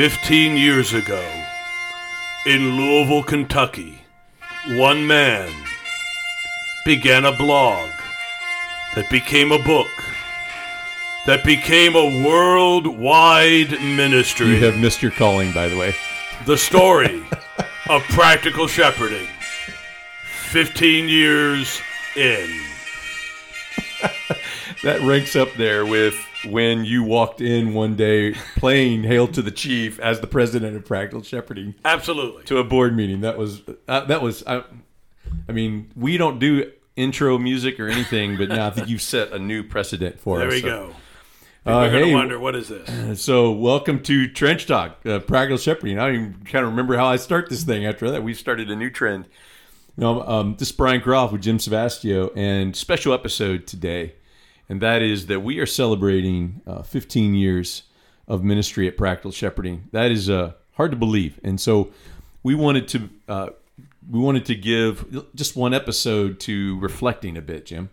15 years ago, in Louisville, Kentucky, one man began a blog that became a book that became a worldwide ministry. You have missed your calling, by the way. The story of Practical Shepherding, 15 years in. That ranks up there with when you walked in one day playing Hail to the Chief as the president of Practical Shepherding. Absolutely. To a board meeting. I mean, we don't do intro music or anything, but now I think you've set a new precedent for us. There we go. We're going to wonder, what is this? So welcome to Trench Talk, Practical Shepherding. I don't even kind of remember how I start this thing after that. We've started a new trend. This is Brian Croft with Jim Savastio, and special episode today. And that is that we are celebrating 15 years of ministry at Practical Shepherding. That is hard to believe, and so we wanted to give just one episode to reflecting a bit, Jim,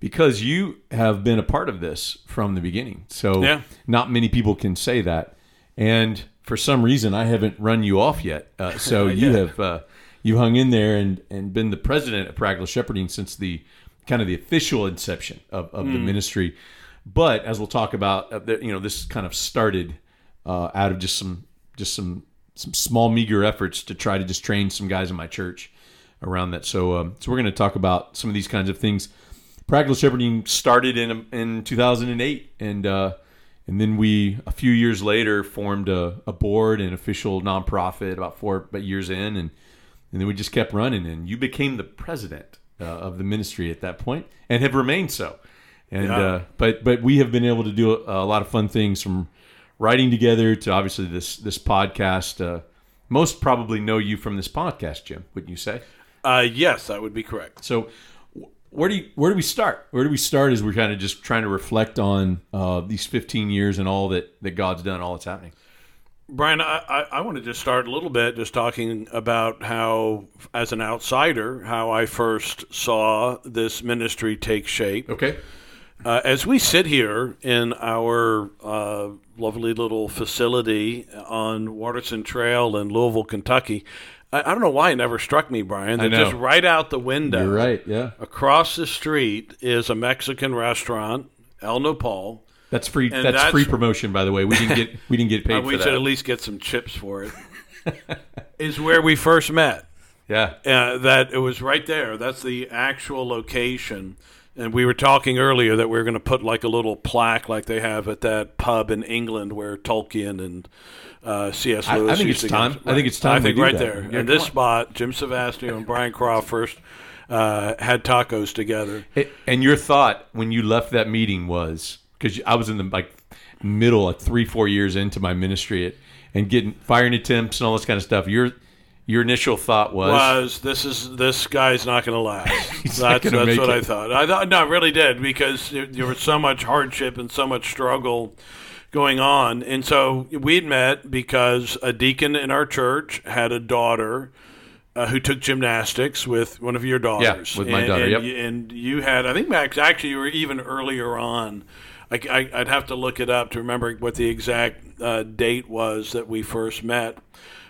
because you have been a part of this from the beginning. So Not many people can say that, and for some reason I haven't run you off yet. So you have you hung in there and been the president of Practical Shepherding since the kind of the official inception of the ministry. But as we'll talk about, this kind of started out of just some small meager efforts to try to just train some guys in my church around that. So we're going to talk about some of these kinds of things. Practical Shepherding started in 2008, and then we a few years later formed a board and official nonprofit about 4 years in, and then we just kept running, and you became the president of the ministry at that point, and have remained so. But we have been able to do a lot of fun things, from writing together to obviously this podcast. Most probably know you from this podcast, Jim, wouldn't you say? Yes, that would be correct. So where do we start? Where do we start as we're kind of just trying to reflect on these 15 years and all that God's done, all that's happening? Brian, I want to just start a little bit just talking about how, as an outsider, how I first saw this ministry take shape. Okay. As we sit here in our lovely little facility on Waterson Trail in Louisville, Kentucky, I don't know why it never struck me, Brian, that just right out the window, you're right, yeah, across the street is a Mexican restaurant, El Nopal. That's free. That's free promotion, by the way. We didn't get paid for that. We should at least get some chips for it. Is where we first met. Yeah. That it was right there. That's the actual location. And we were talking earlier that we were going to put like a little plaque like they have at that pub in England where Tolkien and C.S. Lewis. I think it's time. I think right there. Yeah, in this spot, Jim Savastio and Brian Croft first had tacos together. And your thought when you left that meeting was... Because I was in the middle, 3-4 years into my ministry and getting firing attempts and all this kind of stuff. Your initial thought was this guy's not going to last. That's what it. I thought. No, I really did, because there was so much hardship and so much struggle going on. And so we'd met because a deacon in our church had a daughter who took gymnastics with one of your daughters. Yeah, with my daughter. And you had, I think, Max. Actually, you were even earlier on. I'd have to look it up to remember what the exact date was that we first met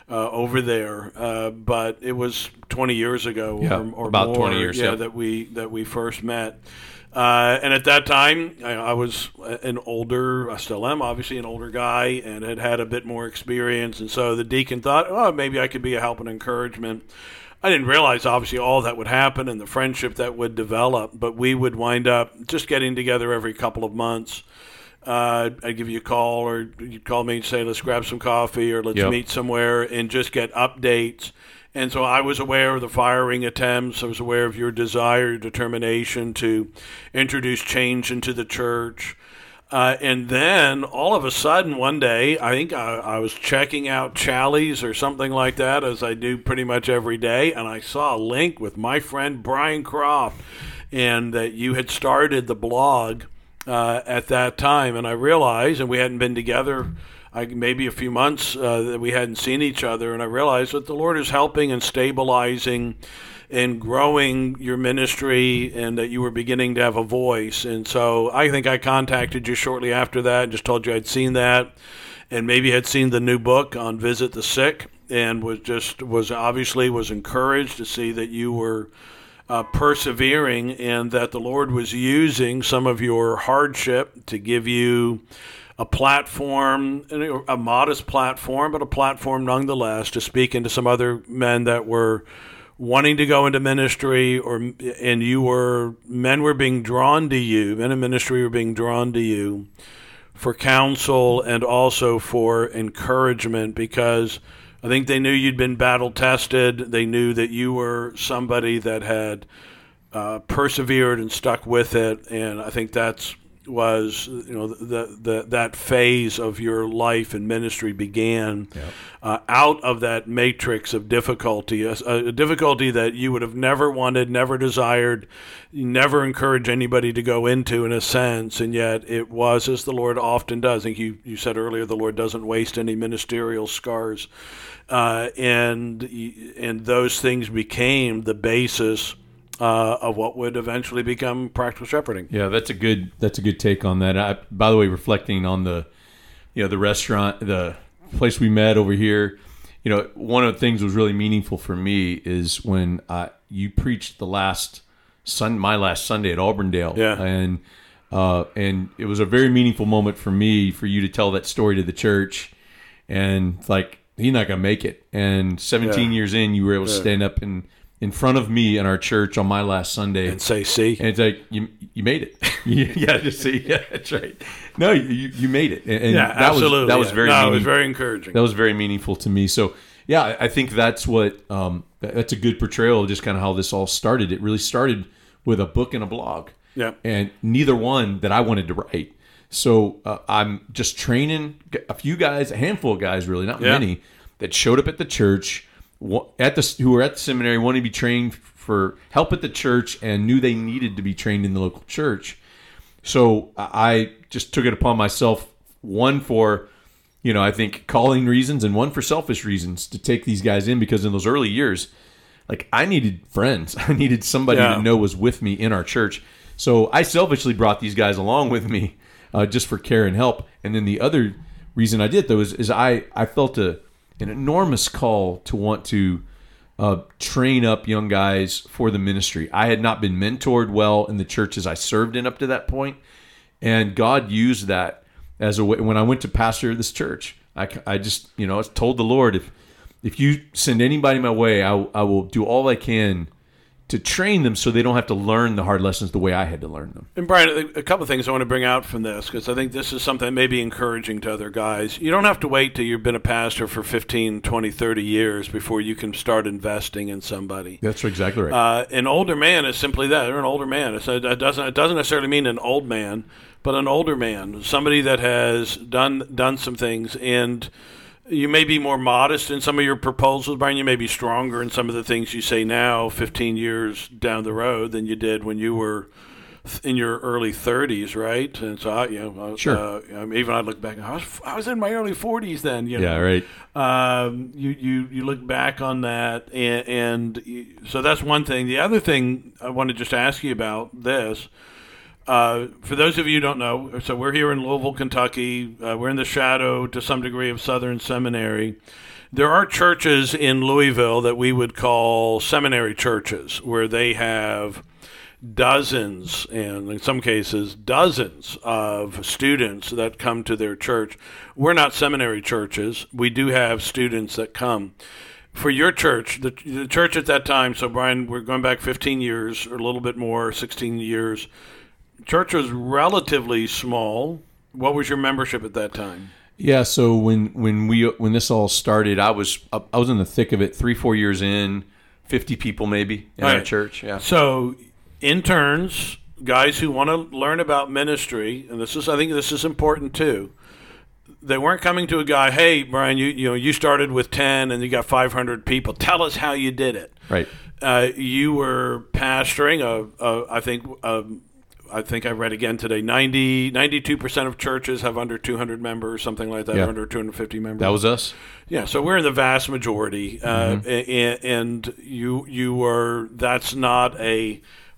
over there, but it was 20 years ago or about more, 20 years ago. that we first met. And at that time, I was I still am obviously an older guy and had a bit more experience. And so the deacon thought, oh, maybe I could be a help and encouragement. I didn't realize, obviously, all that would happen and the friendship that would develop, but we would wind up just getting together every couple of months. I'd give you a call, or you'd call me and say, let's grab some coffee, or let's meet somewhere, and just get updates. And so I was aware of the firing attempts. I was aware of your desire, your determination to introduce change into the church. And then all of a sudden, one day, I think I was checking out Challies or something like that, as I do pretty much every day, and I saw a link with my friend Brian Croft, and that you had started the blog at that time. And I realized, and we hadn't been together maybe a few months, that we hadn't seen each other, and I realized that the Lord is helping and stabilizing and growing your ministry, and that you were beginning to have a voice. And so I think I contacted you shortly after that and just told you I'd seen that. and maybe had seen the new book on Visit the Sick, and was encouraged to see that you were persevering and that the Lord was using some of your hardship to give you a platform, a modest platform, but a platform nonetheless, to speak into some other men that were wanting to go into ministry, men were being drawn to you, men in ministry were being drawn to you for counsel and also for encouragement, because I think they knew you'd been battle tested. They knew that you were somebody that had persevered and stuck with it, and I think that phase of your life and ministry began out of that matrix of difficulty, a difficulty that you would have never wanted, never desired, never encouraged anybody to go into, in a sense, and yet it was, as the Lord often does. I think you said earlier, the Lord doesn't waste any ministerial scars, and those things became the basis of what would eventually become Practical Shepherding. Yeah, that's a good take on that. I, by the way, reflecting on the restaurant, the place we met over here, one of the things that was really meaningful for me is when you preached my last Sunday at Auburndale. Yeah. And it was a very meaningful moment for me for you to tell that story to the church, and like, he's not gonna make it. And 17 years in, you were able to stand up and in front of me in our church on my last Sunday and say, see? And it's like, you made it. Yeah, that's right. No, you made it. And yeah, that absolutely. It was very encouraging. That was very meaningful to me. So, yeah, I think that's that's a good portrayal of just kind of how this all started. It really started with a book and a blog. Yeah. And neither one that I wanted to write. So I'm just training a handful of guys, really, not many, that showed up at the church, who were at the seminary, wanted to be trained for help at the church, and knew they needed to be trained in the local church. So I just took it upon myself, one for, I think, calling reasons, and one for selfish reasons, to take these guys in, because in those early years, like, I needed friends. I needed somebody to know was with me in our church. So I selfishly brought these guys along with me just for care and help. And then the other reason I did, though, is I felt an enormous call to want to train up young guys for the ministry. I had not been mentored well in the churches I served in up to that point, and God used that as a way. When I went to pastor this church, I just I told the Lord, if you send anybody my way, I will do all I can to train them so they don't have to learn the hard lessons the way I had to learn them. And Brian, a couple of things I want to bring out from this, because I think this is something that may be encouraging to other guys. You don't have to wait till you've been a pastor for 15, 20, 30 years before you can start investing in somebody. That's exactly right. An older man is simply that. They're an older man. It doesn't necessarily mean an old man, but an older man, somebody that has done some things, and you may be more modest in some of your proposals, Brian. You may be stronger in some of the things you say now, 15 years down the road, than you did when you were in your early 30s, right? And so, even I look back, I was in my early 40s then. Right. You look back on that, and so that's one thing. The other thing I want to just ask you about this. For those of you who don't know, so we're here in Louisville, Kentucky. We're in the shadow, to some degree, of Southern Seminary. There are churches in Louisville that we would call seminary churches, where they have dozens, and in some cases dozens, of students that come to their church. We're not seminary churches. We do have students that come. For your church, the church at that time, so Brian, we're going back 15 years, or a little bit more, 16 years, church was relatively small. What was your membership at that time? Yeah, so when this all started, I was in the thick of it. 3-4 years in, 50 people maybe in our church. Yeah. So interns, guys who want to learn about ministry, and I think this is important too. They weren't coming to a guy, hey Brian, you started with 10 and you got 500 people. Tell us how you did it. Right. You were pastoring I think I read again today, 92% of churches have under 200 members, something like that, or under 250 members. That was us. Yeah, so we're in the vast majority, and you were. That's not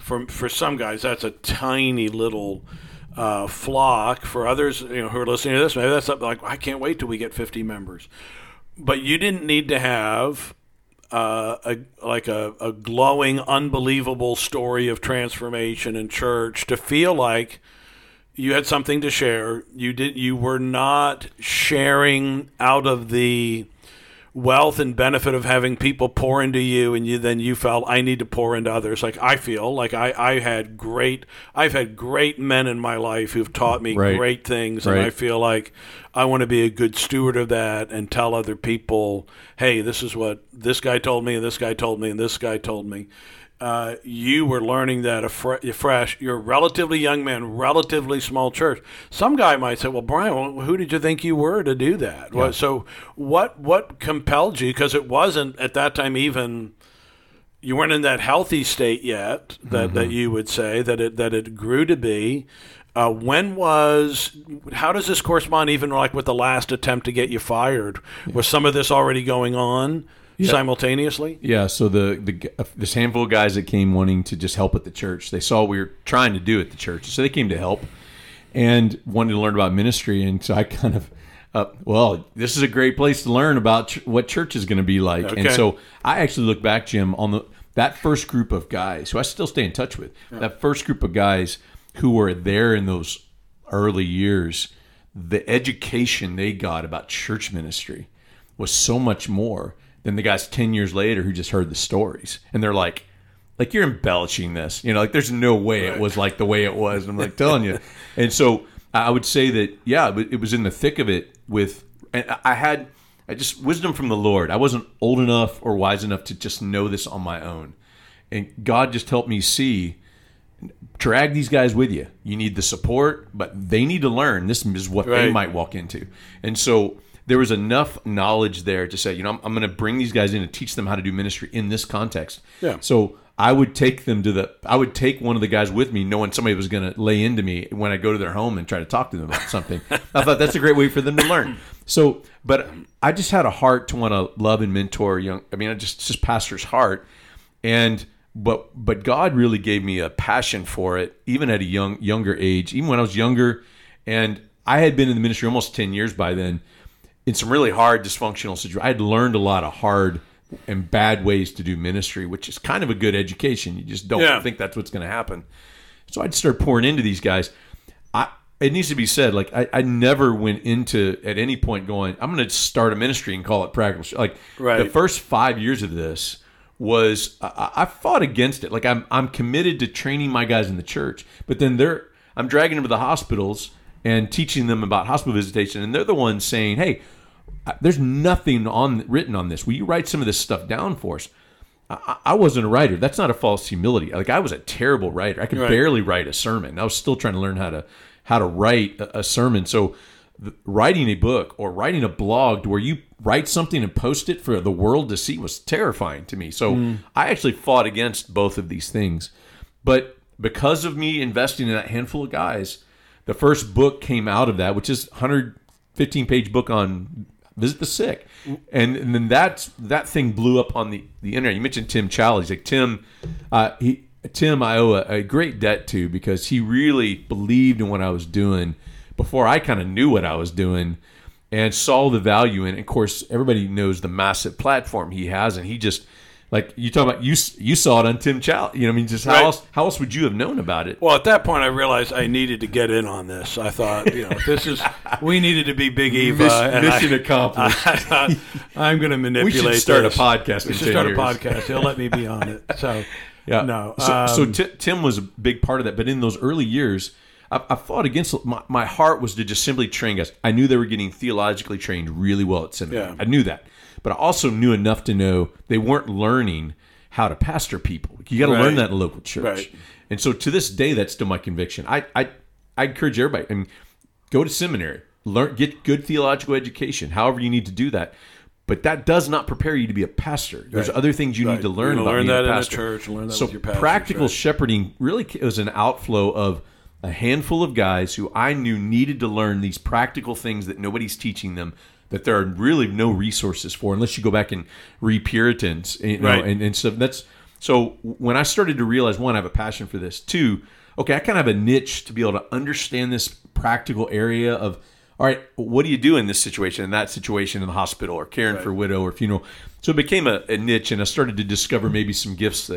for some guys, that's a tiny little flock. For others, you know, who are listening to this, maybe that's something like, I can't wait till we get 50 members. But you didn't need to have a glowing, unbelievable story of transformation in church to feel like you had something to share. You were not sharing out of the wealth and benefit of having people pour into you, and then you felt, I need to pour into others. Like, I feel like I've had great men in my life who've taught me great things, and I feel like I want to be a good steward of that and tell other people, hey, this is what this guy told me, and this guy told me, and this guy told me. You were learning that afresh. You're a relatively young man, relatively small church. Some guy might say, well, Brian, who did you think you were to do that? Yeah. So what compelled you? Because it wasn't at that time even – you weren't in that healthy state yet that you would say that it grew to be. How does this correspond even like with the last attempt to get you fired? Yeah. Was some of this already going on? Yep. Simultaneously? Yeah, so this handful of guys that came wanting to just help at the church, they saw what we were trying to do at the church, so they came to help and wanted to learn about ministry. And so I kind of, this is a great place to learn about what church is going to be like. Okay. And so I actually look back, Jim, on that first group of guys, who I still stay in touch with, that first group of guys who were there in those early years, the education they got about church ministry was so much more than the guys 10 years later who just heard the stories. And they're like, you're embellishing this. You know, like, there's no way it was like the way it was. And I'm like, telling you. And so I would say that, it was in the thick of it with, and I just wisdom from the Lord. I wasn't old enough or wise enough to just know this on my own. And God just helped me see, drag these guys with you. You need the support, but they need to learn. This is what they might walk into. And so there was enough knowledge there to say, I'm going to bring these guys in and teach them how to do ministry in this context. Yeah. So I would take them I would take one of the guys with me, knowing somebody was going to lay into me when I go to their home and try to talk to them about something. I thought that's a great way for them to learn. So, but I just had a heart to want to love and mentor it's just pastor's heart. And, but God really gave me a passion for it, even at a younger age, even when I was younger. And I had been in the ministry almost 10 years by then, in some really hard, dysfunctional situations. I had learned a lot of hard and bad ways to do ministry, which is kind of a good education. You just don't think that's what's going to happen. So I'd start pouring into these guys. It needs to be said, like, I never went into, at any point, going, I'm going to start a ministry and call it Practical. Like, the first 5 years of this was, I fought against it. Like, I'm committed to training my guys in the church, but then I'm dragging them to the hospitals and teaching them about hospital visitation, and they're the ones saying, hey, there's nothing written on this. Will you write some of this stuff down for us? I wasn't a writer. That's not a false humility. Like, I was a terrible writer. I could barely write a sermon. I was still trying to learn how to write a sermon. So writing a book or writing a blog where you write something and post it for the world to see was terrifying to me. So I actually fought against both of these things. But because of me investing in that handful of guys, the first book came out of that, which is a 115-page book on visit the sick. And then that thing blew up on the internet. You mentioned Tim Challies. Like, Tim I owe a great debt to, because he really believed in what I was doing before I kind of knew what I was doing and saw the value in it. Of course, everybody knows the massive platform he has, and he just, like, you talk about, you saw it on Tim Challies. You know what I mean? Just how else would you have known about it? Well, at that point, I realized I needed to get in on this. I thought, we needed to be Big Eva. Mission accomplished. I thought, I'm going to manipulate this. We should start a podcast in 10 years. He'll let me be on it. So, no. So Tim was a big part of that. But in those early years, I fought against it. My heart was to just simply train guys. I knew they were getting theologically trained really well at seminary. Yeah. I knew that. But I also knew enough to know they weren't learning how to pastor people. You got to learn that in local church. Right. And so to this day, that's still my conviction. I encourage everybody, I mean, go to seminary, learn, get good theological education, however you need to do that. But that does not prepare you to be a pastor. There's other things you need to learn about being a pastor. Learn that in a church, learn that with your pastors. So practical shepherding really was an outflow of a handful of guys who I knew needed to learn these practical things that nobody's teaching them, that there are really no resources for, unless you go back and read Puritans. You know, and so when I started to realize, one, I have a passion for this. Two, okay, I kind of have a niche to be able to understand this practical area of, all right, what do you do in this situation, in that situation in the hospital or caring for widow or funeral? So it became a niche, and I started to discover maybe some gifts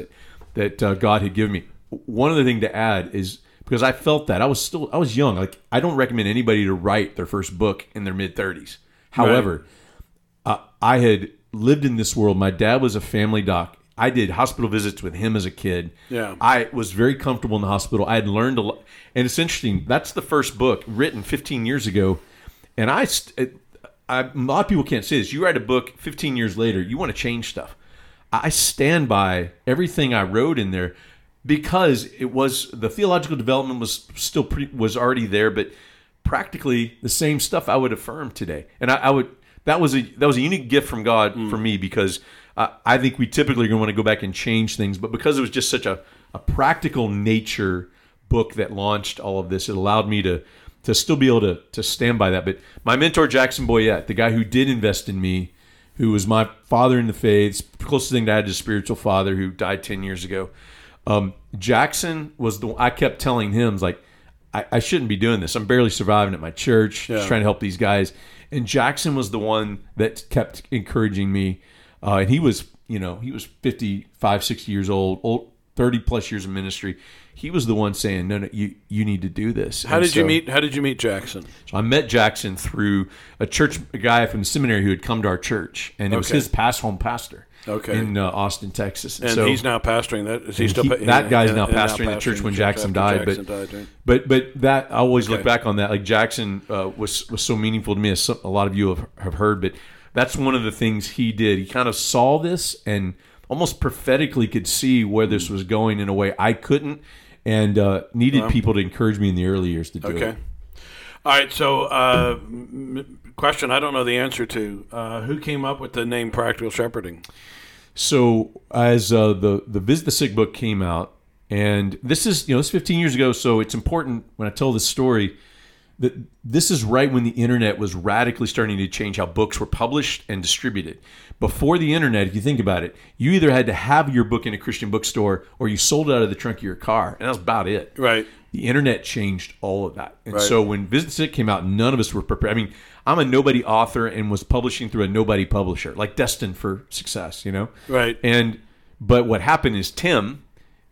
that God had given me. One other thing to add is, because I felt that I was young. Like, I don't recommend anybody to write their first book in their mid-30s. However, I had lived in this world. My dad was a family doc. I did hospital visits with him as a kid. Yeah, I was very comfortable in the hospital. I had learned a lot. And it's interesting. That's the first book written 15 years ago. And a lot of people can't say this. You write a book 15 years later, you want to change stuff. I stand by everything I wrote in there, because it was, the theological development was still was already there, but practically the same stuff I would affirm today. And that was a unique gift from God for me, because I think we typically are going to want to go back and change things, but because it was just such a practical nature book that launched all of this, it allowed me to still be able to stand by that. But my mentor, Jackson Boyett, the guy who did invest in me, who was my father in the faith, closest thing to I had to a spiritual father, who died 10 years ago. Jackson was the one. I kept telling him, like, I shouldn't be doing this. I'm barely surviving at my church, just trying to help these guys. And Jackson was the one that kept encouraging me. And he was 55, 60 years old, 30 plus years of ministry. He was the one saying, no, you need to do this. How did you meet Jackson? So I met Jackson through a guy from the seminary who had come to our church, and it was his home pastor. Okay. In Austin, Texas, and so, he's now pastoring that. Is he still? That guy's now pastoring the church when Jackson died. But that I always look back on that. Like, Jackson was so meaningful to me, as a lot of you have heard. But that's one of the things he did. He kind of saw this and almost prophetically could see where this was going in a way I couldn't, and needed people to encourage me in the early years to do it. All right, so question I don't know the answer to. Who came up with the name Practical Shepherding? So as the Visit the Sick book came out, and this is, it's 15 years ago, so it's important when I tell this story that this is right when the internet was radically starting to change how books were published and distributed. Before the internet, if you think about it, you either had to have your book in a Christian bookstore or you sold it out of the trunk of your car, and that's about it. Right. The internet changed all of that. And so when Visit the Sick came out, none of us were prepared. I mean, I'm a nobody author and was publishing through a nobody publisher, like destined for success, Right. But what happened is Tim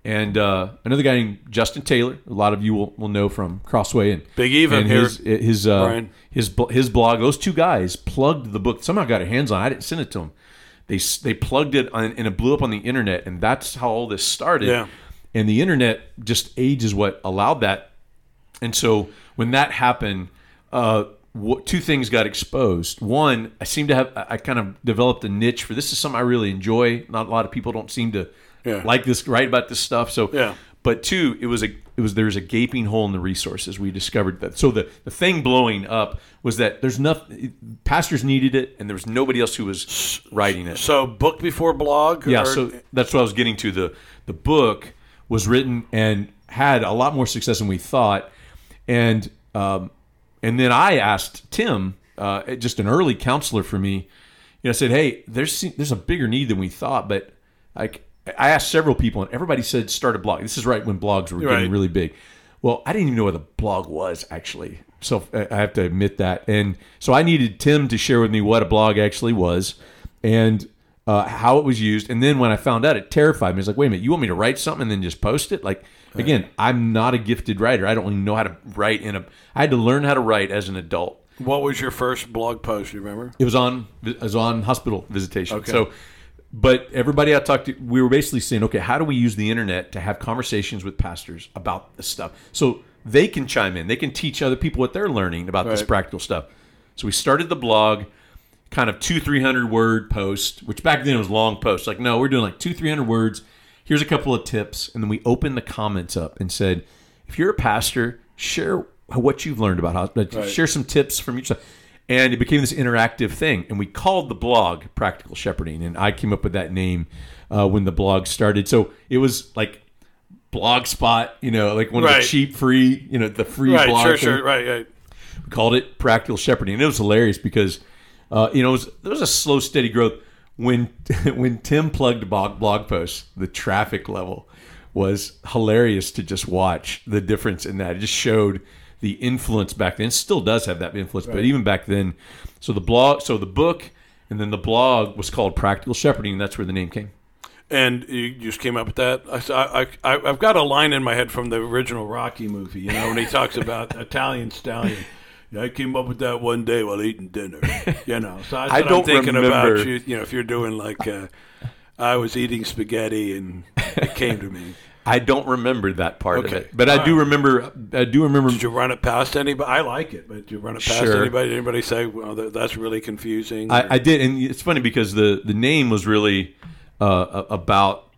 and another guy named Justin Taylor, a lot of you will know from Crossway and Big Evan, and his blog. Those two guys plugged the book. Somehow got their hands on it. I didn't send it to them. They plugged it on, and it blew up on the internet, and that's how all this started. Yeah. And the internet just age is what allowed that. And so when that happened, two things got exposed. One, I kind of developed a niche for this is something I really enjoy. Not a lot of people don't seem to like this, write about this stuff. So, but two, there was a gaping hole in the resources. We discovered that. So the thing blowing up was that there's nothing. Pastors needed it, and there was nobody else who was writing it. So book before blog. Yeah. So that's what I was getting to. The book was written and had a lot more success than we thought, and then I asked Tim, just an early counselor for me, I said, "Hey, there's a bigger need than we thought." But I asked several people, and everybody said, "Start a blog." This is right when blogs were getting really big. Well, I didn't even know what a blog was actually, so I have to admit that. And so I needed Tim to share with me what a blog actually was, and how it was used. And then when I found out, it terrified me. It's like, wait a minute, you want me to write something and then just post it? Like, again, I'm not a gifted writer. I don't even know how to write. I had to learn how to write as an adult. What was your first blog post? You remember? It was on hospital visitation. Okay. So, but everybody I talked to, we were basically saying, okay, how do we use the internet to have conversations with pastors about this stuff? So they can chime in. They can teach other people what they're learning about this practical stuff. So we started the blog. Kind of 200-300 word post, which back then was long posts. Like, no, we're doing like 200-300 words. Here's a couple of tips. And then we opened the comments up and said, if you're a pastor, share what you've learned about hospital. Share some tips from each side. And it became this interactive thing. And we called the blog Practical Shepherding. And I came up with that name when the blog started. So it was like Blogspot, like one of the cheap free, the free blog. Right. We called it Practical Shepherding. And it was hilarious because there was a slow, steady growth. When Tim plugged blog posts, the traffic level was hilarious to just watch the difference in that. It just showed the influence back then. It still does have that influence, right. But even back then. So the blog, so the book, and then the blog was called Practical Shepherding, and that's where the name came. And you just came up with that. I've got a line in my head from the original Rocky movie, you know, when he talks about Italian Stallion. I came up with that one day while eating dinner, you know. So I'm thinking remember. About you know, if you're doing like, I was eating spaghetti and it came to me. I don't remember that part okay. of it, but I do remember. I do remember. Did you run it past anybody? I like it, but did you run it past anybody? Did anybody say, "Well, that's really confusing"? I did, and it's funny because the name was really about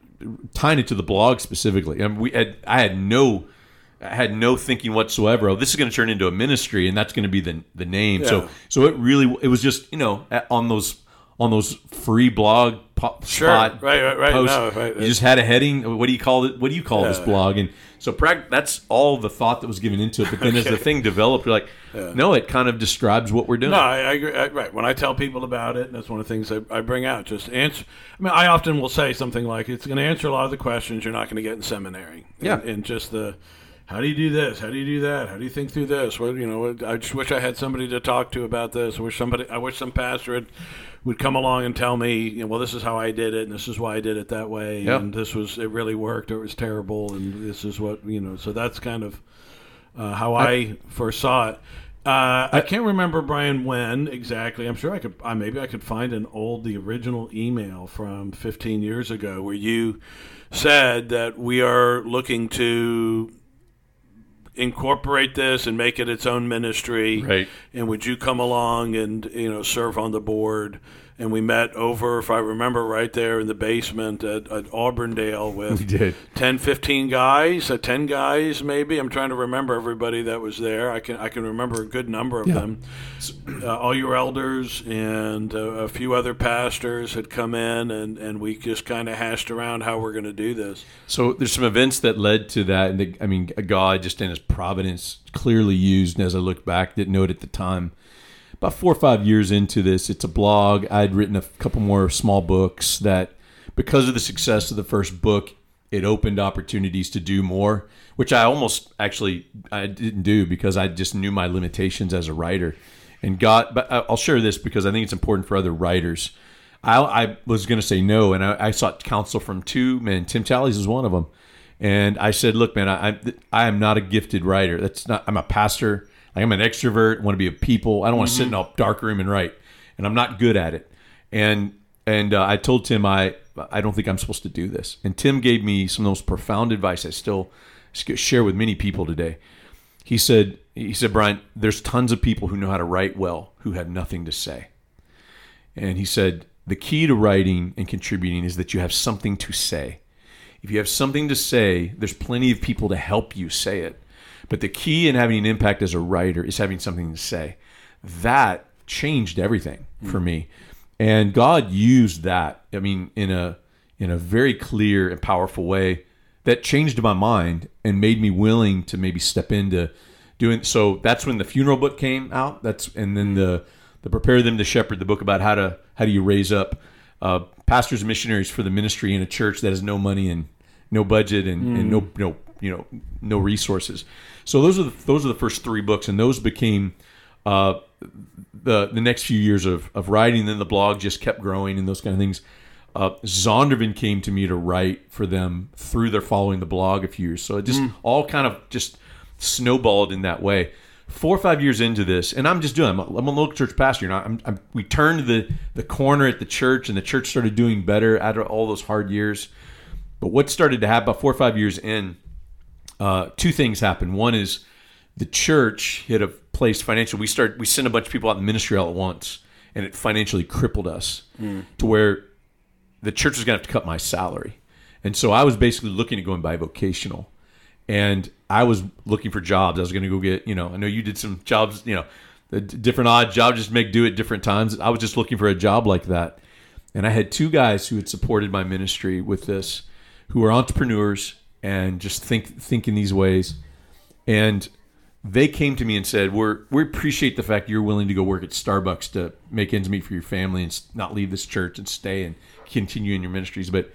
tying it to the blog specifically. I mean, I had no thinking whatsoever. Oh, this is going to turn into a ministry, and that's going to be the name. Yeah. So it was just, you know, on those free blog spot posts. No, right. You just had a heading. What do you call it? What do you call this blog? And so that's all the thought that was given into it. But then as the thing developed, you're like, no, it kind of describes what we're doing. No, I agree. Right. When I tell people about it, and that's one of the things I bring out. Just answer. I mean, I often will say something like, it's going to answer a lot of the questions you're not going to get in seminary. Yeah. And just the... How do you do this? How do you do that? How do you think through this? Well, you know, I just wish I had somebody to talk to about this. I wish some pastor would come along and tell me, you know, well, this is how I did it, and this is why I did it that way, and it really worked, or it was terrible, and this is what, you know. So that's kind of how I first saw it. I can't remember, Brian, when exactly. I'm sure I could find the original email from 15 years ago where you said that we are looking to incorporate this and make it its own ministry, right? And would you come along and, you know, serve on the board? And we met over, if I remember right, there in the basement at Auburndale with 10 guys maybe. I'm trying to remember everybody that was there. I can remember a good number of them. All your elders and a few other pastors had come in, and we just kind of hashed around how we're going to do this. So there's some events that led to that, and God just in His providence clearly used. And as I look back, didn't know it at the time. About 4 or 5 years into this, it's a blog. I'd written a couple more small books that, because of the success of the first book, it opened opportunities to do more, which I I didn't do because I just knew my limitations as a writer. And but I'll share this because I think it's important for other writers. I was going to say no, and I sought counsel from two men. Tim Challies is one of them. And I said, look, man, I am not a gifted writer. I'm a pastor. I'm an extrovert, want to be with people. I don't want to sit in a dark room and write, and I'm not good at it. And I told Tim, I don't think I'm supposed to do this. And Tim gave me some of the most profound advice I still share with many people today. He said, Brian, there's tons of people who know how to write well who have nothing to say. And he said, the key to writing and contributing is that you have something to say. If you have something to say, there's plenty of people to help you say it. But the key in having an impact as a writer is having something to say. That changed everything for me. And God used that, I mean, in a very clear and powerful way that changed my mind and made me willing to maybe step into doing. So that's when the funeral book came out. And then the Prepare Them to Shepherd, the book about how do you raise up pastors and missionaries for the ministry in a church that has no money and no budget and no resources. So those are the first three books, and those became the next few years of writing. Then the blog just kept growing and those kind of things. Zondervan came to me to write for them through their following the blog a few years. So it just all kind of just snowballed in that way. 4 or 5 years into this, and I'm a local church pastor. And we turned the corner at the church, and the church started doing better after all those hard years. But what started to happen about 4 or 5 years in, two things happened. One is the church hit a place financially. We sent a bunch of people out in ministry all at once, and it financially crippled us to where the church was going to have to cut my salary. And so I was basically looking at going bivocational, and I was looking for jobs. I was going to go get, you know, I know you did some jobs, you know, a different odd job, just do it different times. I was just looking for a job like that. And I had two guys who had supported my ministry with this, who are entrepreneurs and just think in these ways. And they came to me and said, we appreciate the fact you're willing to go work at Starbucks to make ends meet for your family and not leave this church and stay and continue in your ministries. But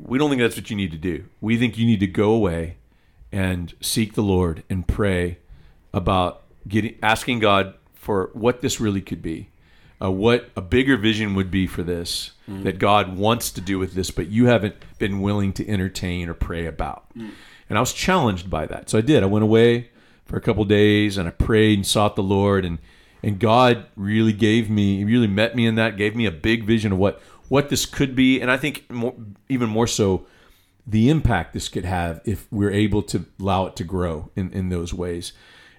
we don't think that's what you need to do. We think you need to go away and seek the Lord and pray about asking God for what this really could be, what a bigger vision would be for this, mm-hmm. that God wants to do with this, but you haven't been willing to entertain or pray about. Mm-hmm. And I was challenged by that. So I did. I went away for a couple of days and I prayed and sought the Lord, and God really gave me, He really met me in that, gave me a big vision of what this could be. And I think even more so, the impact this could have if we're able to allow it to grow in those ways.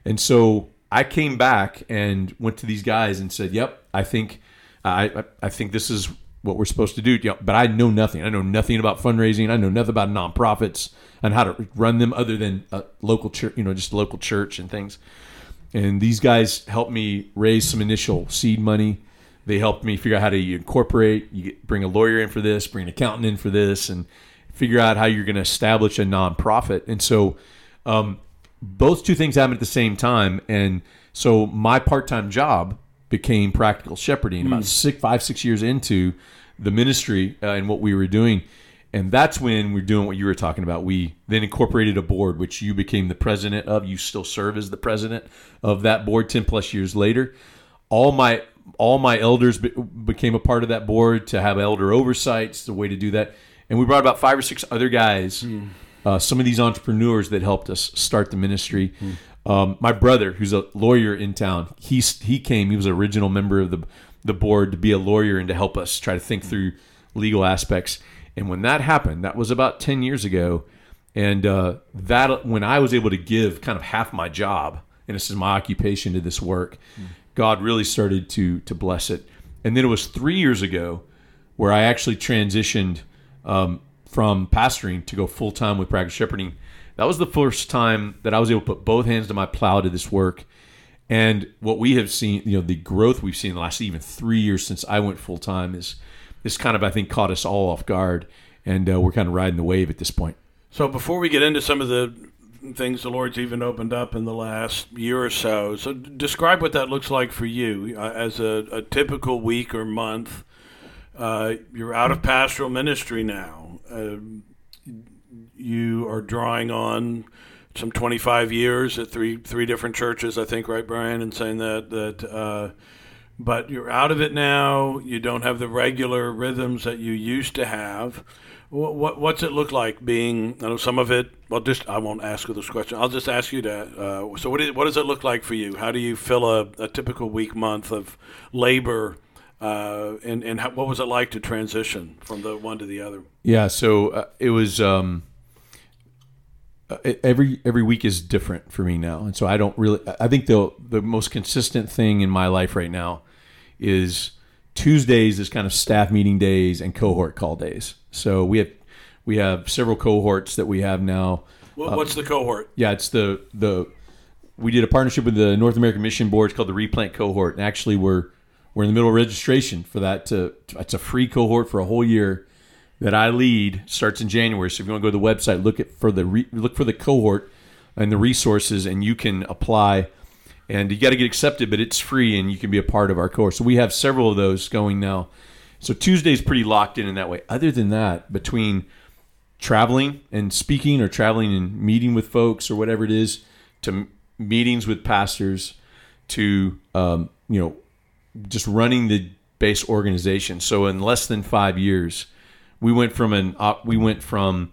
And so I came back and went to these guys and said, yep, I think this is what we're supposed to do. Yeah, but I know nothing. I know nothing about fundraising. I know nothing about nonprofits and how to run them other than a local church, just a local church and things. And these guys helped me raise some initial seed money. They helped me figure out how to incorporate. You bring a lawyer in for this, bring an accountant in for this, and figure out how you're going to establish a nonprofit. And so those two things happened at the same time. And so my part-time job became Practical Shepherding about 5-6 years into the ministry and what we were doing. And that's when we're doing what you were talking about. We then incorporated a board, which you became the president of. You still serve as the president of that board 10 plus years later. All my elders became a part of that board to have elder oversight. It's the way to do that. And we brought about 5 or 6 other guys, some of these entrepreneurs that helped us start the ministry. My brother, who's a lawyer in town, he came. He was an original member of the board to be a lawyer and to help us try to think through legal aspects. And when that happened, that was about 10 years ago. And that when I was able to give kind of half my job, and this is my occupation, to this work, God really started to bless it. And then it was 3 years ago where I actually transitioned from pastoring to go full-time with Practical Shepherding. That was the first time that I was able to put both hands to my plow to this work. And what we have seen, the growth we've seen in the last even 3 years since I went full-time is this kind of, I think, caught us all off guard. And we're kind of riding the wave at this point. So before we get into some of the things the Lord's even opened up in the last year or so, describe what that looks like for you as a typical week or month. You're out of pastoral ministry now. You are drawing on some 25 years at three different churches, I think, right, Brian, and saying that but you're out of it now. You don't have the regular rhythms that you used to have. What's it look like being, I know some of it, I won't ask you this question. I'll just ask you that. So what does it look like for you? How do you fill a typical week, month of labor? And what was it like to transition from the one to the other? Yeah, so it was every week is different for me now, and so I don't really. I think the most consistent thing in my life right now is Tuesdays is kind of staff meeting days and cohort call days. So we have several cohorts that we have now. What's the cohort? Yeah, it's the we did a partnership with the North American Mission Board. It's called the Replant Cohort, and actually we're in the middle of registration for that. It's a free cohort for a whole year that I lead. Starts in January. So if you want to go to the website, look for the cohort and the resources, and you can apply. And you got to get accepted, but it's free, and you can be a part of our cohort. So we have several of those going now. So Tuesday's pretty locked in that way. Other than that, between traveling and speaking, or traveling and meeting with folks, or whatever it is, to meetings with pastors, to just running the base organization. So in less than 5 years, we went from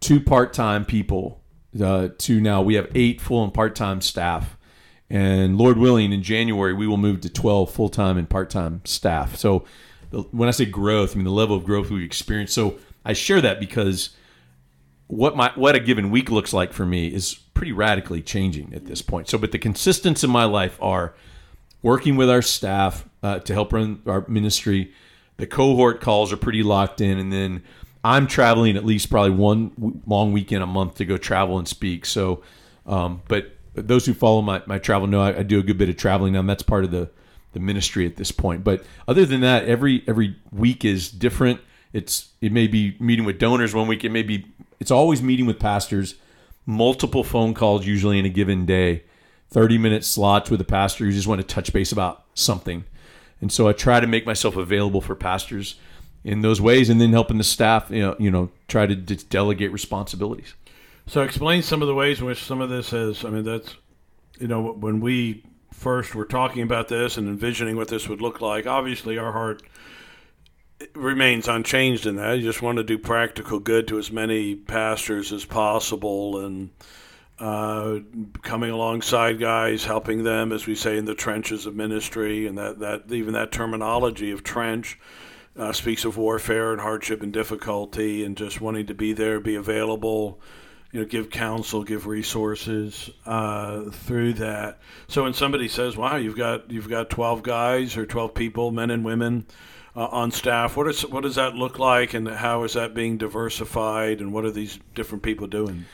2 part-time people to now we have 8 full and part-time staff. And Lord willing, in January, we will move to 12 full-time and part-time staff. So when I say growth, I mean the level of growth we've experienced. So I share that because what a given week looks like for me is pretty radically changing at this point. So, but the consistencies in my life are working with our staff to help run our ministry. The cohort calls are pretty locked in. And then I'm traveling at least probably one long weekend a month to go travel and speak. So, but those who follow my travel know I do a good bit of traveling now. And that's part of the ministry at this point. But other than that, every week is different. It may be meeting with donors one week. It's always meeting with pastors, multiple phone calls usually in a given day. 30-minute slots with a pastor who just want to touch base about something. And so I try to make myself available for pastors. in those ways, and then helping the staff, try to delegate responsibilities. So explain some of the ways in which some of this is, when we first were talking about this and envisioning what this would look like, obviously our heart remains unchanged in that. You just want to do practical good to as many pastors as possible, and coming alongside guys, helping them, as we say, in the trenches of ministry, and that even that terminology of trench speaks of warfare and hardship and difficulty, and just wanting to be there, be available, give counsel, give resources through that. So when somebody says, "Wow, you've got 12 guys or 12 people, men and women, on staff," what does that look like, and how is that being diversified, and what are these different people doing?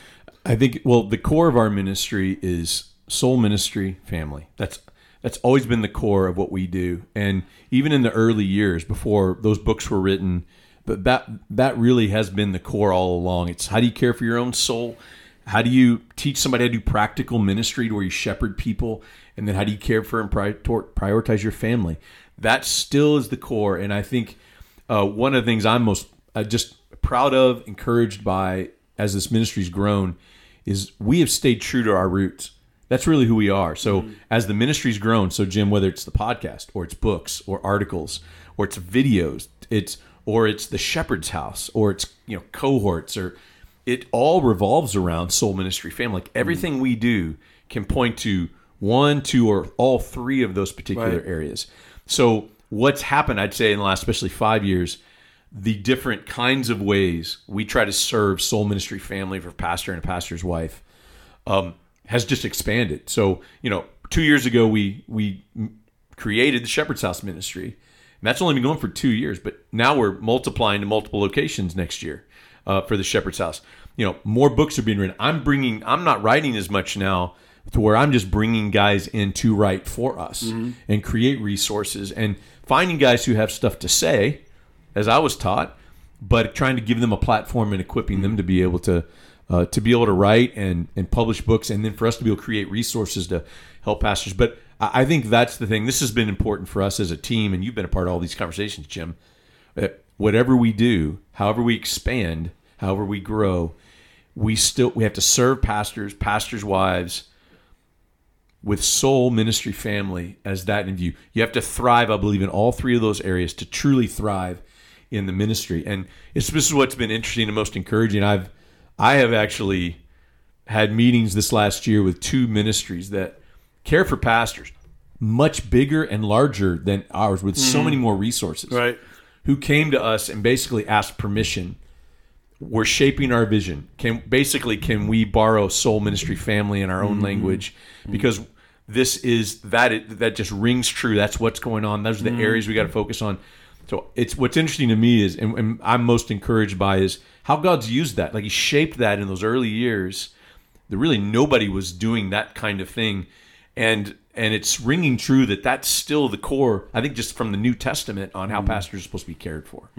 I think, well, the core of our ministry is soul ministry, family. That's always been the core of what we do. And even in the early years before those books were written, but that really has been the core all along. It's how do you care for your own soul? How do you teach somebody how to do practical ministry where you shepherd people? And then how do you care for and prioritize your family? That still is the core. And I think one of the things I'm most just proud of, encouraged by as this ministry's grown, is we have stayed true to our roots. That's really who we are. So as the ministry's grown, so Jim, whether it's the podcast or it's books or articles or it's videos, it's the Shepherd's House, or it's cohorts, or it all revolves around soul ministry, family. Like everything we do can point to one, two, or all three of those particular areas. So what's happened, I'd say, in the last especially 5 years, the different kinds of ways we try to serve soul ministry, family for a pastor and a pastor's wife has just expanded. So 2 years ago we created the Shepherd's House ministry. And that's only been going for 2 years, but now we're multiplying to multiple locations next year for the Shepherd's House. More books are being written. I'm not writing as much now, to where I'm just bringing guys in to write for us and create resources and finding guys who have stuff to say, as I was taught, but trying to give them a platform and equipping them to be able to write and publish books, and then for us to be able to create resources to help pastors. But I think that's the thing. This has been important for us as a team, and you've been a part of all these conversations, Jim. Whatever we do, however we expand, however we grow, we have to serve pastors, pastors' wives, with soul ministry, family as that in view. You have to thrive, I believe, in all three of those areas to truly thrive in the ministry. And this is what's been interesting and most encouraging. I have actually had meetings this last year with two ministries that care for pastors, much bigger and larger than ours, with so many more resources, who came to us and basically asked permission. We're shaping our vision. Can we borrow soul ministry, family in our own language? Because this is that just rings true. That's what's going on. Those are the areas we got to focus on. So it's what's interesting to me is, and I'm most encouraged by, is how God's used that. Like He shaped that in those early years. That really nobody was doing that kind of thing. And it's ringing true that that's still the core, I think, just from the New Testament on how pastors are supposed to be cared for.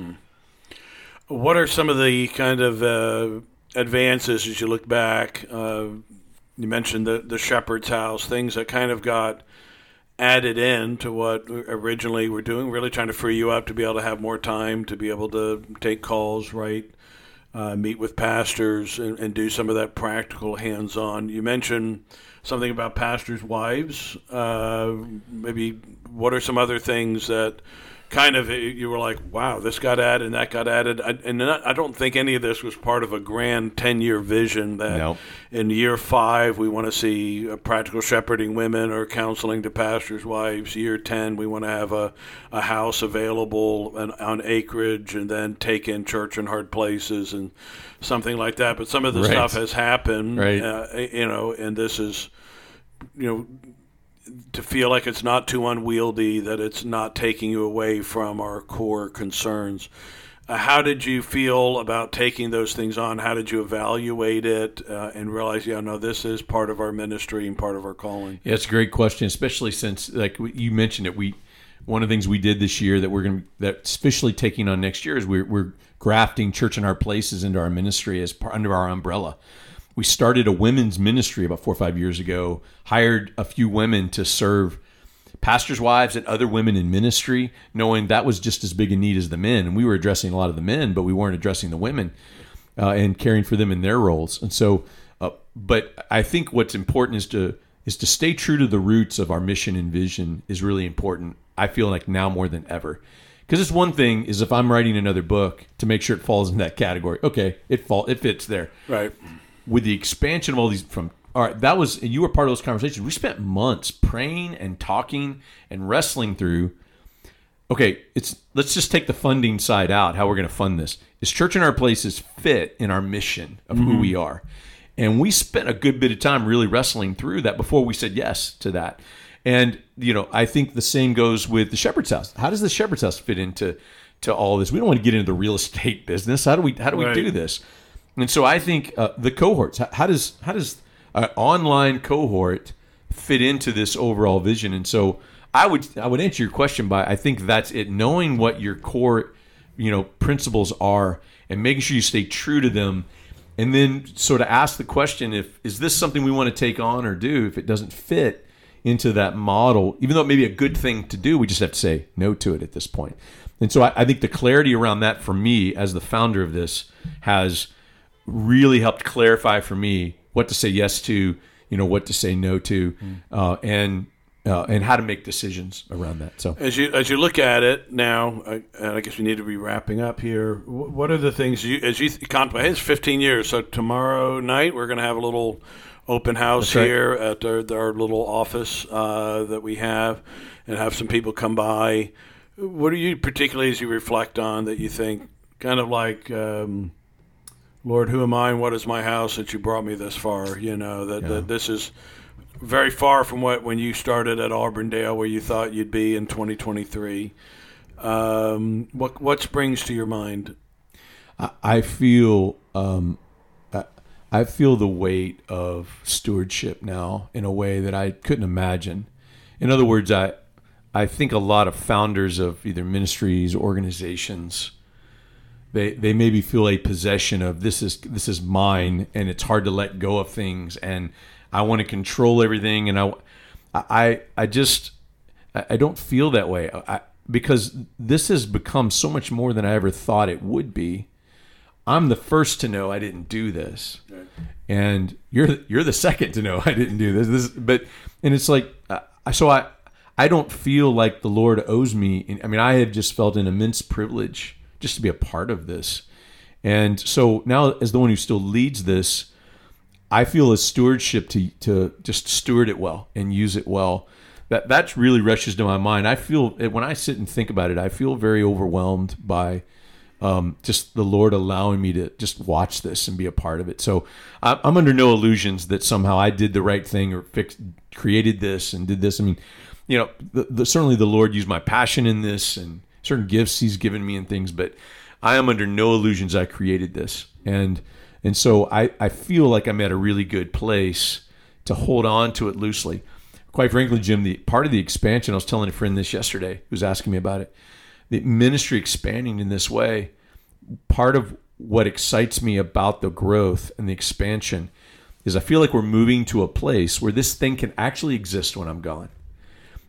What are some of the kind of advances as you look back? You mentioned the Shepherd's House, things that kind of got added in to what originally we're doing, really trying to free you up to be able to have more time, to be able to take calls, meet with pastors and do some of that practical hands-on. You mentioned something about pastors' wives. Maybe what are some other things that kind of you were like, wow, this got added and that got added? I don't think any of this was part of a grand 10-year vision that in year 5 we want to see practical shepherding women or counseling to pastors' wives. Year 10 we want to have a house available on acreage, and then take in Church in Hard Places and something like that. But some of the stuff has happened, and this is, to feel like it's not too unwieldy, that it's not taking you away from our core concerns. How did you feel about taking those things on? How did you evaluate it and realize, this is part of our ministry and part of our calling? Yeah, it's a great question, especially since, like you mentioned it, one of the things we did this year that that especially taking on next year is we're grafting Church in Our Places into our ministry as under our umbrella. We started a women's ministry about 4 or 5 years ago, hired a few women to serve pastors' wives and other women in ministry, knowing that was just as big a need as the men. And we were addressing a lot of the men, but we weren't addressing the women and caring for them in their roles. And so, but I think what's important is to stay true to the roots of our mission and vision is really important. I feel like now more than ever. Because it's one thing is if I'm writing another book to make sure it falls in that category. Okay, it fits there. Right. With the expansion of all these from, all right, that was, you were part of those conversations. We spent months praying and talking and wrestling through, okay, let's just take the funding side out, how we're going to fund this. Is Church in Our Places fit in our mission of who we are? And we spent a good bit of time really wrestling through that before we said yes to that. And, you know, I think the same goes with the Shepherd's House. How does the Shepherd's House fit into all this? We don't want to get into the real estate business. How do we Right. do this? And so I think the cohorts, how does an online cohort fit into this overall vision? And so I would answer your question by, I think that's it, knowing what your core, you know, principles are and making sure you stay true to them. And then sort of ask the question, is this something we want to take on or do if it doesn't fit into that model? Even though it may be a good thing to do, we just have to say no to it at this point. And so I think the clarity around that for me as the founder of this has really helped clarify for me what to say yes to, you know, what to say no to, and how to make decisions around that. So as you look at it now, and I guess we need to be wrapping up here, what are the things as you contemplate? Hey, it's 15 years, so tomorrow night we're going to have a little open house That's here right. at our little office that we have, and have some people come by. What are you particularly, as you reflect on, that you think kind of like, Lord, who am I and what is my house that you brought me this far? You know, that this is very far from when you started at Auburndale, where you thought you'd be in 2023. What springs to your mind? I feel the weight of stewardship now in a way that I couldn't imagine. In other words, I think a lot of founders of either ministries, organizations, they maybe feel a possession of this is mine, and it's hard to let go of things, and I want to control everything, and I just don't feel that way because this has become so much more than I ever thought it would be. I'm the first to know I didn't do this, and you're the second to know I didn't do this. And it's like so I don't feel like the Lord owes me. I mean, I have just felt an immense privilege just to be a part of this, and so now as the one who still leads this, I feel a stewardship to just steward it well and use it well. That really rushes to my mind. I feel when I sit and think about it, I feel very overwhelmed by just the Lord allowing me to just watch this and be a part of it. So I'm under no illusions that somehow I did the right thing or created this and did this. I mean, you know, certainly the Lord used my passion in this and certain gifts He's given me and things, but I am under no illusions I created this. And so I feel like I'm at a really good place to hold on to it loosely. Quite frankly, Jim, the part of the expansion, I was telling a friend this yesterday who was asking me about it, the ministry expanding in this way, part of what excites me about the growth and the expansion is I feel like we're moving to a place where this thing can actually exist when I'm gone.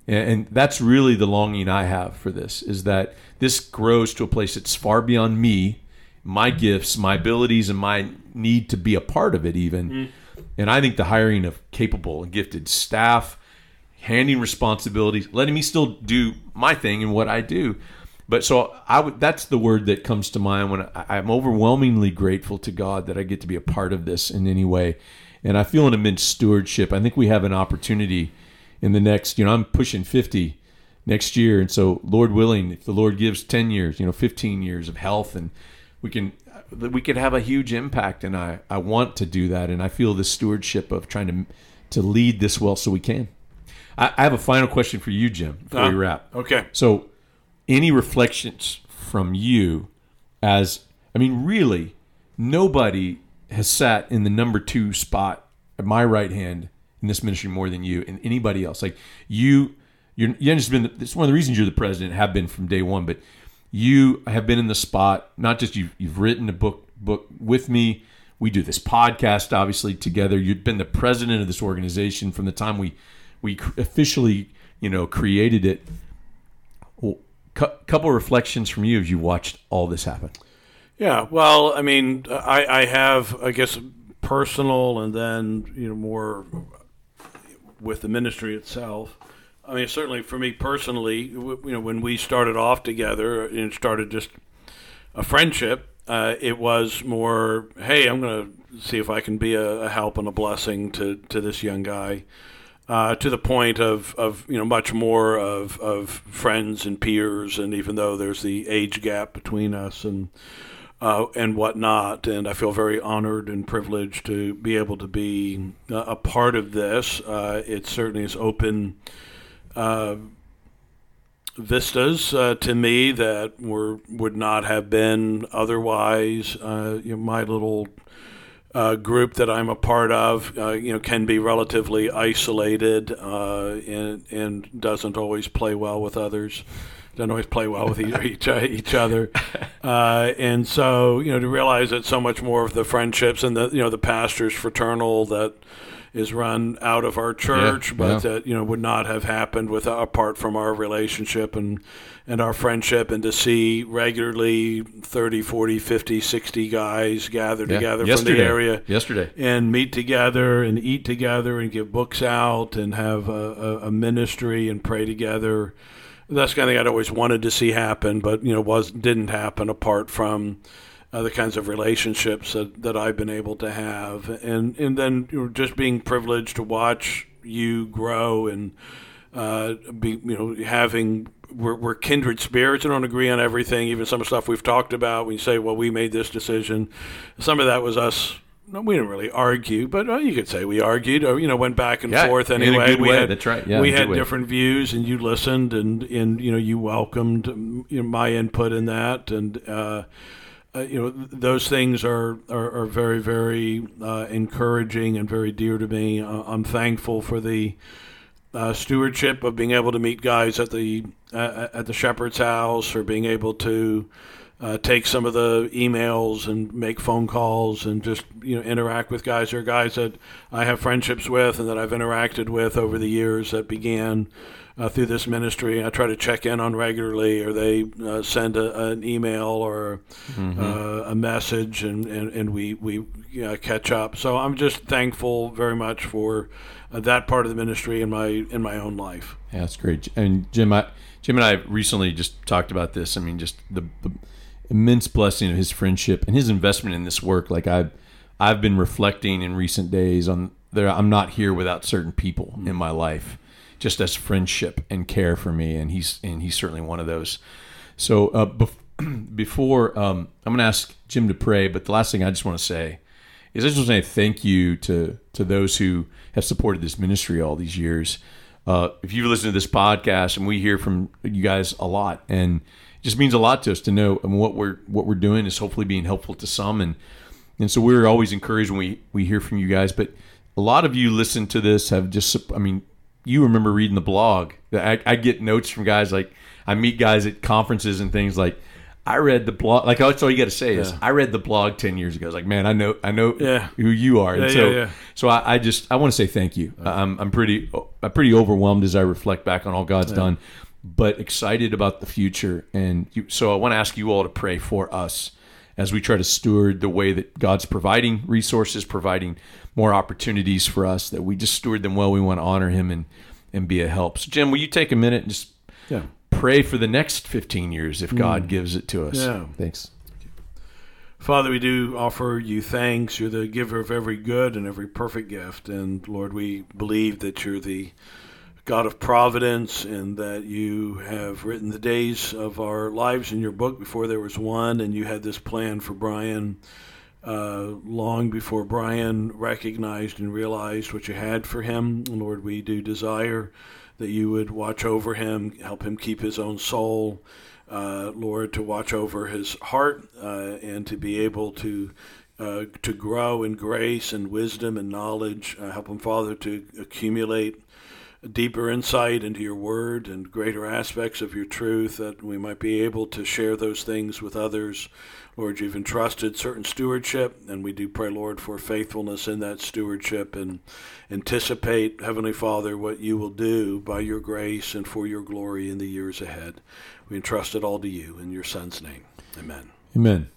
And that's really the longing I have for this, is that this grows to a place that's far beyond me, my gifts, my abilities, and my need to be a part of it even. And I think the hiring of capable and gifted staff, handing responsibilities, letting me still do my thing and what I do. But so that's the word that comes to mind when I'm overwhelmingly grateful to God that I get to be a part of this in any way. And I feel an immense stewardship. I think we have an opportunity in the next, you know, I'm pushing 50 next year. And so Lord willing, if the Lord gives 10 years, you know, 15 years of health, and we could have a huge impact, and I want to do that, and I feel the stewardship of trying to lead this well so we can. I have a final question for you, Jim, before we wrap. Okay. So any reflections from you really, nobody has sat in the number 2 spot at my right hand in this ministry more than you and anybody else. Like you just been, it's one of the reasons you're the president, have been from day one, but you have been in the spot, not just you've written a book with me. We do this podcast, obviously, together. You've been the president of this organization from the time we officially created it. Well, couple of reflections from you as you watched all this happen. Yeah, well, I mean, I have, I guess, personal and then, more with the ministry itself. I mean, certainly for me personally, when we started off together and started just a friendship, it was more, hey, I'm going to see if I can be a help and a blessing to this young guy, to the point of much more of friends and peers, and even though there's the age gap between us and whatnot, and I feel very honored and privileged to be able to be a part of this. It certainly is open vistas to me that would not have been otherwise. My little group that I'm a part of, can be relatively isolated and doesn't always play well with others. Don't always play well with each other. And so, to realize that so much more of the friendships and the pastor's fraternal that is run out of our church, but that, would not have happened apart from our relationship and our friendship, and to see regularly 30, 40, 50, 60 guys gather together from the area and meet together and eat together and give books out and have a ministry and pray together. That's the kind of thing I'd always wanted to see happen, but, didn't happen apart from the kinds of relationships that I've been able to have. And then just being privileged to watch you grow and we're kindred spirits and don't agree on everything. Even some stuff we've talked about, when you say, well, we made this decision. Some of that was us. No, we didn't really argue, but you could say we argued, or went back and forth anyway. We had different views, and you listened, and you welcomed my input in that, and those things are very, very encouraging and very dear to me. I'm thankful for the stewardship of being able to meet guys at the Shepherd's House, or being able to take some of the emails and make phone calls and just interact with guys. There are guys that I have friendships with and that I've interacted with over the years that began through this ministry. I try to check in on regularly, or they send an email or a message, and we catch up. So I'm just thankful very much for that part of the ministry in my own life. Yeah, that's great. And Jim and I recently just talked about this. I mean, just the immense blessing of his friendship and his investment in this work. Like I've been reflecting in recent days on there. I'm not here without certain people in my life, just as friendship and care for me. And he's certainly one of those. So before I'm going to ask Jim to pray, but the last thing I just want to say is I just want to say thank you to those who have supported this ministry all these years. If you listen to this podcast, and we hear from you guys a lot, and it just means a lot to us to know, and what we're doing is hopefully being helpful to some, and so we're always encouraged when we hear from you guys. But a lot of you listen to this have just, I mean, you remember reading the blog. I get notes from guys, like I meet guys at conferences and things like, I read the blog. Like that's all you got to say is I read the blog 10 years ago. It's like, man, I know who you are. And so I want to say thank you. I'm pretty overwhelmed as I reflect back on all God's done, but excited about the future. And so I want to ask you all to pray for us as we try to steward the way that God's providing resources, providing more opportunities for us, that we just steward them well. We want to honor Him and be a help. So Jim, will you take a minute and just pray for the next 15 years if God gives it to us. Yeah. Thanks. Father, we do offer you thanks. You're the giver of every good and every perfect gift. And Lord, we believe that you're the God of providence and that you have written the days of our lives in your book before there was one. And you had this plan for Brian long before Brian recognized and realized what you had for him. Lord, we do desire that you would watch over him, help him keep his own soul, Lord, to watch over his heart and to be able to grow in grace and wisdom and knowledge. Help him, Father, to accumulate deeper insight into your word and greater aspects of your truth, that we might be able to share those things with others. Lord, you've entrusted certain stewardship, and we do pray, Lord, for faithfulness in that stewardship, and anticipate, Heavenly Father, what you will do by your grace and for your glory in the years ahead. We entrust it all to you in your Son's name. Amen. Amen.